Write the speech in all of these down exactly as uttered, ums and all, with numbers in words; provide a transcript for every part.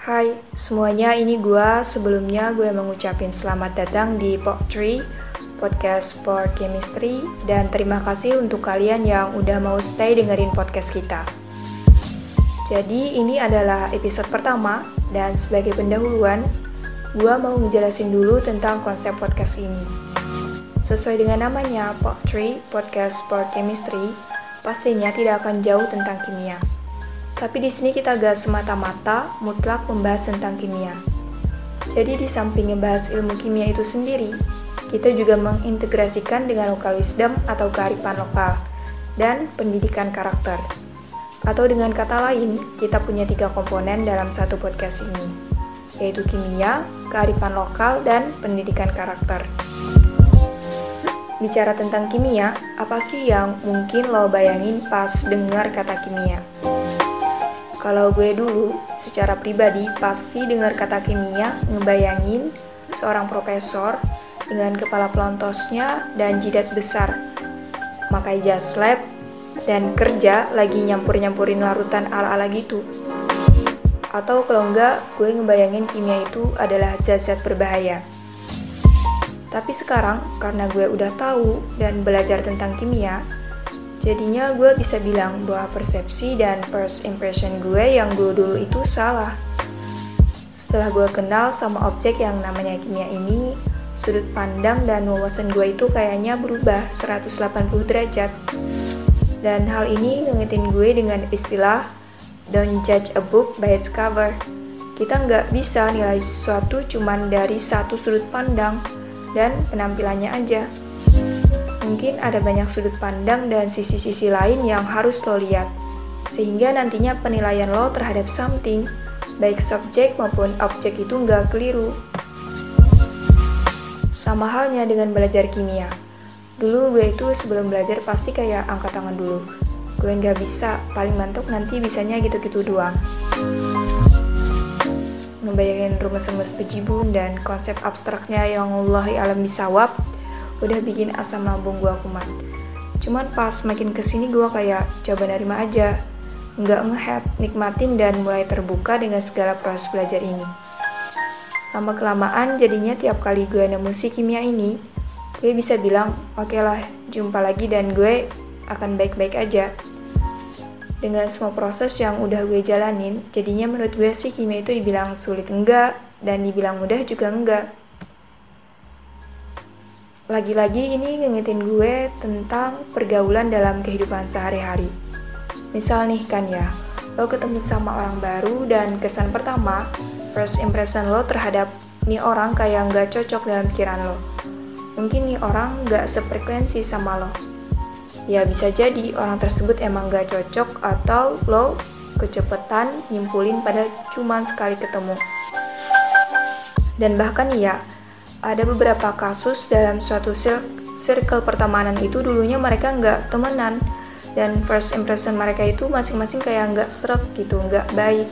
Hai semuanya, ini gue. Sebelumnya gue mengucapin selamat datang di Pop Tree Podcast for Chemistry, dan terima kasih untuk kalian yang udah mau stay dengerin podcast kita. Jadi ini adalah episode pertama, dan sebagai pendahuluan gue mau ngejelasin dulu tentang konsep podcast ini. Sesuai dengan namanya, Pop Tree Podcast for Chemistry, pastinya tidak akan jauh tentang kimia. Tapi di sini kita gak semata-mata mutlak membahas tentang kimia. Jadi di samping membahas ilmu kimia itu sendiri, kita juga mengintegrasikan dengan local wisdom atau kearifan lokal dan pendidikan karakter. Atau dengan kata lain, kita punya tiga komponen dalam satu podcast ini, yaitu kimia, kearifan lokal, dan pendidikan karakter. Bicara tentang kimia, apa sih yang mungkin lo bayangin pas dengar kata kimia? Kalau gue dulu, secara pribadi pasti dengar kata kimia ngebayangin seorang profesor dengan kepala pelontosnya dan jidat besar, pakai jas lab, dan kerja lagi nyampur-nyampurin larutan ala-ala gitu. Atau kalau enggak, gue ngebayangin kimia itu adalah zat-zat berbahaya. Tapi sekarang, karena gue udah tahu dan belajar tentang kimia, jadinya gue bisa bilang bahwa persepsi dan first impression gue yang dulu-dulu itu salah. Setelah gue kenal sama objek yang namanya kimia ini, sudut pandang dan wawasan gue itu kayaknya berubah seratus delapan puluh derajat. Dan hal ini ngingetin gue dengan istilah "Don't judge a book by its cover". Kita nggak bisa nilai sesuatu cuman dari satu sudut pandang dan penampilannya aja. Mungkin ada banyak sudut pandang dan sisi-sisi lain yang harus lo lihat, sehingga nantinya penilaian lo terhadap something, baik subjek maupun objek, itu nggak keliru. Sama halnya dengan belajar kimia. Dulu gue itu sebelum belajar pasti kayak angkat tangan dulu. Gue nggak bisa, paling mantok nanti bisanya gitu-gitu doang. Ngebayangin rumus-rumus bejibun dan konsep abstraknya yang Allahi alam bisawab, udah bikin asam lambung gua kumat. Cuman pas makin kesini gua kayak coba nerima aja, nggak nge-head, nikmatin dan mulai terbuka dengan segala proses belajar ini. Lama-kelamaan jadinya tiap kali gue nemu si kimia ini, gue bisa bilang, oke lah, jumpa lagi dan gue akan baik-baik aja. Dengan semua proses yang udah gue jalanin, jadinya menurut gue sih kimia itu dibilang sulit enggak, dan dibilang mudah juga enggak. Lagi-lagi ini ngingetin gue tentang pergaulan dalam kehidupan sehari-hari. Misal nih kan ya, lo ketemu sama orang baru dan kesan pertama, first impression lo terhadap nih orang kayak nggak cocok dalam pikiran lo. Mungkin nih orang nggak sefrekuensi sama lo. Ya bisa jadi orang tersebut emang nggak cocok, atau lo kecepetan nyimpulin pada cuman sekali ketemu. Dan bahkan ya, ada beberapa kasus dalam suatu circle pertemanan itu dulunya mereka nggak temenan, dan first impression mereka itu masing-masing kayak nggak seret gitu, nggak baik.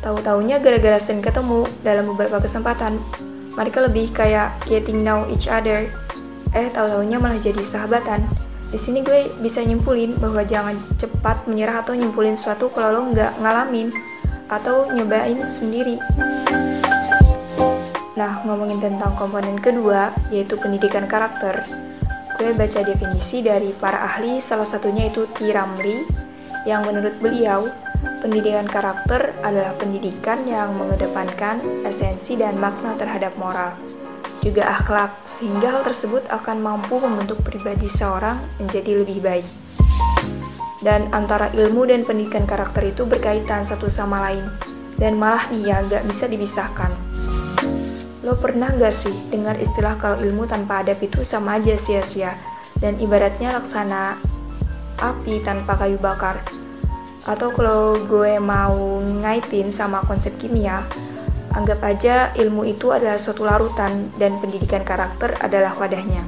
Tahu-taunya gara-gara sering ketemu dalam beberapa kesempatan, mereka lebih kayak getting know each other. Eh, tahu-taunya malah jadi sahabatan. Di sini gue bisa nyimpulin bahwa jangan cepat menyerah atau nyimpulin suatu kalau lo nggak ngalamin atau nyobain sendiri. Nah, ngomongin tentang komponen kedua, yaitu pendidikan karakter, gue baca definisi dari para ahli, salah satunya itu T. Ramli, yang menurut beliau, pendidikan karakter adalah pendidikan yang mengedepankan esensi dan makna terhadap moral, juga akhlak, sehingga hal tersebut akan mampu membentuk pribadi seorang menjadi lebih baik. Dan antara ilmu dan pendidikan karakter itu berkaitan satu sama lain, dan malah nih ya, gak bisa dipisahkan. Lo pernah gak sih dengar istilah kalau ilmu tanpa adab itu sama aja sia-sia, dan ibaratnya laksana api tanpa kayu bakar? Atau kalau gue mau ngaitin sama konsep kimia, anggap aja ilmu itu adalah suatu larutan dan pendidikan karakter adalah wadahnya.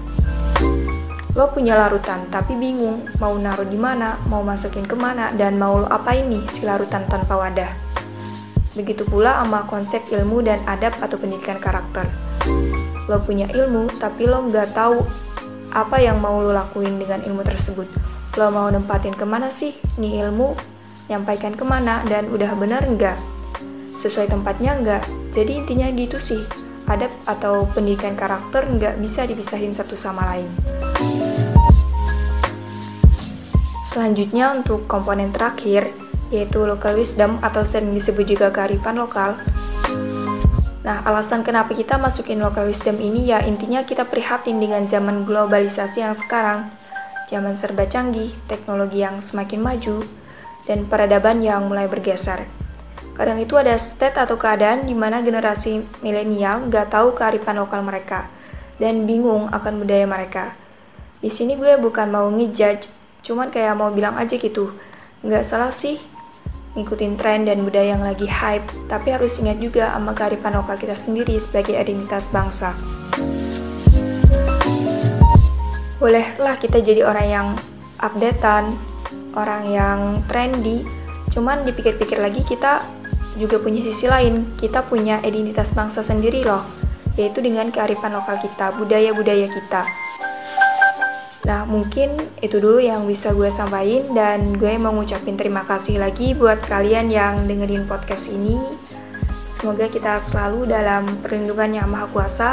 Lo punya larutan tapi bingung mau naruh di mana, mau masukin kemana, dan mau lo apain nih si larutan tanpa wadah. Begitu pula sama konsep ilmu dan adab atau pendidikan karakter. Lo punya ilmu, tapi lo nggak tahu apa yang mau lo lakuin dengan ilmu tersebut. Lo mau nempatin kemana sih nih ilmu, nyampaikan kemana, dan udah benar nggak? sesuai tempatnya enggak. Jadi intinya gitu sih, adab atau pendidikan karakter enggak bisa dipisahin satu sama lain. Selanjutnya untuk komponen terakhir, yaitu local wisdom atau sering disebut juga kearifan lokal. Nah, alasan kenapa kita masukin local wisdom ini ya intinya kita prihatin dengan zaman globalisasi yang sekarang, zaman serba canggih, teknologi yang semakin maju, dan peradaban yang mulai bergeser. Kadang itu ada state atau keadaan di mana generasi milenial nggak tahu kearifan lokal mereka dan bingung akan budaya mereka. Di sini gue bukan mau ngejudge, cuman kayak mau bilang aja gitu, nggak salah sih ngikutin tren dan budaya yang lagi hype, tapi harus ingat juga sama kearifan lokal kita sendiri sebagai identitas bangsa. Bolehlah kita jadi orang yang updatean, orang yang trendy, cuman dipikir-pikir lagi kita juga punya sisi lain, kita punya identitas bangsa sendiri loh, yaitu dengan kearifan lokal kita, budaya-budaya kita. Nah, mungkin itu dulu yang bisa gue sampaikan, dan gue mau ngucapin terima kasih lagi buat kalian yang dengerin podcast ini. Semoga kita selalu dalam perlindungan Yang Maha Kuasa.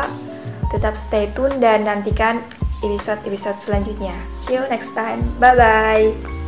Tetap stay tune dan nantikan episode-episode selanjutnya. See you next time. Bye-bye.